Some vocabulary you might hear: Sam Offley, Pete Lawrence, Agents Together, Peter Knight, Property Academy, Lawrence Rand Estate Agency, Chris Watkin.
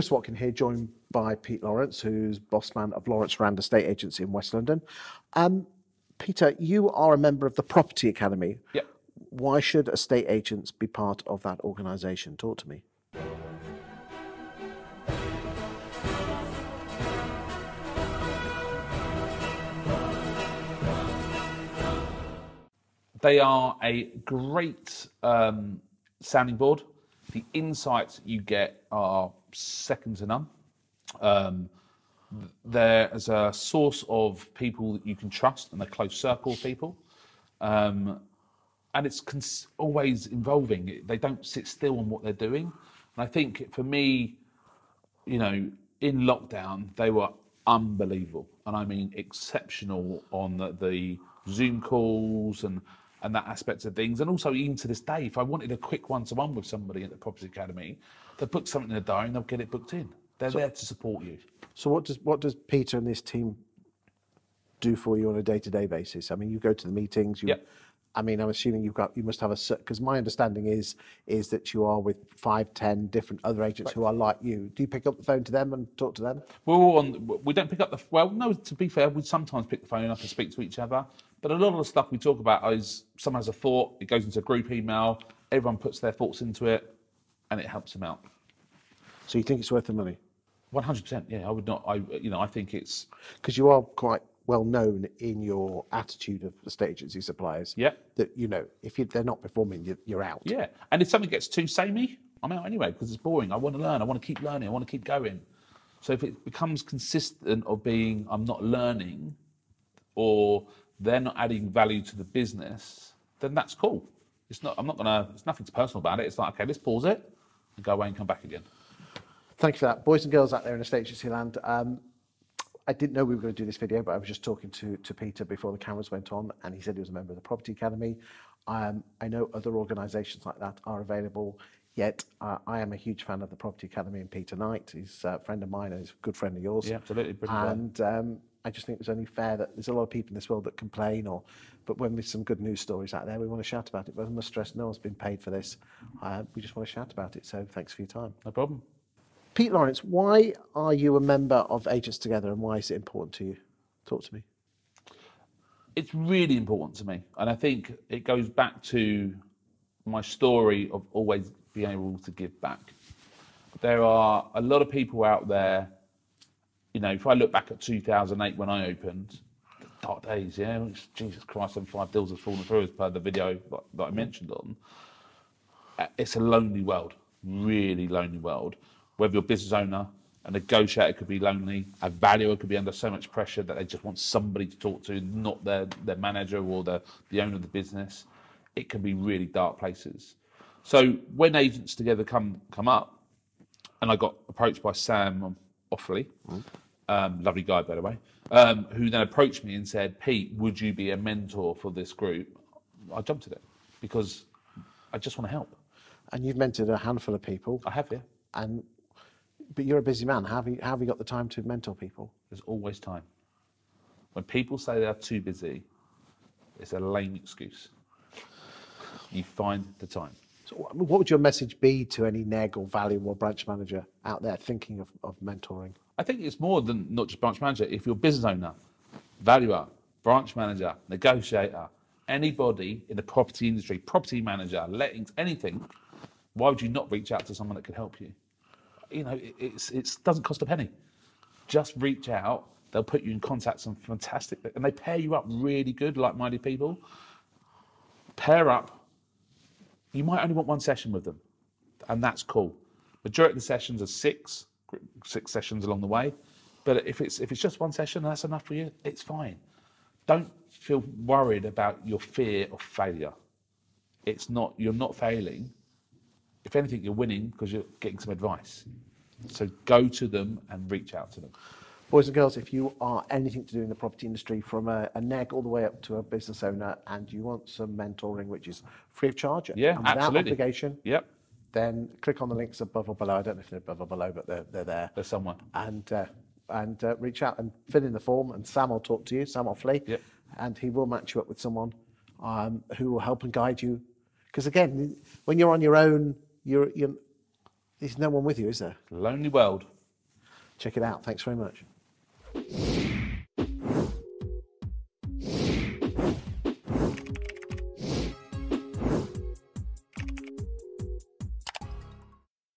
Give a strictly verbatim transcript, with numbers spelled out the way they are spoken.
Chris Watkin here, joined by Pete Lawrence, who's boss man of Lawrence Rand Estate Agency in West London. Um, Peter, you are a member of the Property Academy. Yep. Why should estate agents be part of that organisation? Talk to me. They are a great um, sounding board. The insights you get are second to none. Um, there is a source of people that you can trust and a close circle of people. Um, and it's cons- always evolving. They don't sit still on what they're doing. And I think for me, you know, in lockdown, they were unbelievable. And I mean exceptional on the, the Zoom calls and and that aspect of things. And also even to this day, if I wanted a quick one-to-one with somebody at the Property Academy, they'll book something in the diary and they'll get it booked in. They're so, there to support you. So what does what does Peter and his team do for you on a day-to-day basis? I mean, you go to the meetings. You, yep. I mean, I'm assuming you've got, you must have a, because my understanding is is that you are with five, ten different other agents, right, who are like you. Do you pick up the phone to them and talk to them? Well, on, we don't pick up the, well, no, to be fair, we sometimes pick the phone up and speak to each other. But a lot of the stuff we talk about is someone has a thought, it goes into a group email, everyone puts their thoughts into it, and it helps them out. So you think it's worth the money? one hundred percent, yeah. I would not, I you know, I think it's... Because you are quite well known in your attitude of estate agency suppliers. Yeah. That, you know, if you, they're not performing, you're out. Yeah, and if something gets too samey, I'm out anyway, because it's boring. I want to learn, I want to keep learning, I want to keep going. So if it becomes consistent of being, I'm not learning, or... they're not adding value to the business, then that's cool. It's not, I'm not gonna, it's nothing's personal about it. It's like, okay, let's pause it and go away and come back again. Thank you for that. Boys and girls out there in estate agency land, um, I didn't know we were gonna do this video, but I was just talking to, to Peter before the cameras went on, and he said he was a member of the Property Academy. Um, I know other organizations like that are available, yet uh, I am a huge fan of the Property Academy and Peter Knight. He's a friend of mine and he's a good friend of yours. Yeah, absolutely. And, um, I just think it's only fair that there's a lot of people in this world that complain, or, but when there's some good news stories out there, we want to shout about it. But I must stress, no one's been paid for this. Uh, we just want to shout about it. So thanks for your time. No problem. Pete Lawrence, why are you a member of Agents Together and why is it important to you? Talk to me. It's really important to me. And I think it goes back to my story of always being able to give back. There are a lot of people out there. You know, if I look back at two thousand eight when I opened, dark days, yeah, it's, Jesus Christ, and five deals have fallen through as per the video that, that I mentioned on. It's a lonely world, really lonely world. Whether you're a business owner, a negotiator could be lonely, a valuer could be under so much pressure that they just want somebody to talk to, not their, their manager or the, the owner of the business. It can be really dark places. So when Agents Together come come up, and I got approached by Sam Offley, mm. um, lovely guy by the way, um, who then approached me and said, Pete, would you be a mentor for this group? I jumped at it because I just want to help. And you've mentored a handful of people. I have, yeah. And but you're a busy man. How have you, how have you got the time to mentor people? There's always time. When people say they're too busy, it's a lame excuse. You find the time. What would your message be to any neg or value or branch manager out there thinking of, of mentoring? I think it's more than not just branch manager. If you're a business owner, valuer, branch manager, negotiator, anybody in the property industry, property manager, lettings, anything, why would you not reach out to someone that could help you? You know, it it's, it's, doesn't cost a penny. Just reach out. They'll put you in contact with some fantastic, and they pair you up really good, like-minded people. Pair up. You might only want one session with them, and that's cool. Majority of the sessions are six, six sessions along the way. But if it's if it's just one session and that's enough for you, it's fine. Don't feel worried about your fear of failure. It's not, you're not failing. If anything, you're winning because you're getting some advice. So go to them and reach out to them. Boys and girls, if you are anything to do in the property industry, from a, a neg all the way up to a business owner, and you want some mentoring, which is free of charge, yeah, and without absolutely. obligation, yep. then click on the links above or below. I don't know if they're above or below, but they're, they're there. There's someone. And uh, and uh, reach out and fill in the form, and Sam will talk to you, Sam Offley, yep. and he will match you up with someone um, who will help and guide you. Because again, when you're on your own, you're, you're There's no one with you, is there? Lonely world. Check it out. Thanks very much.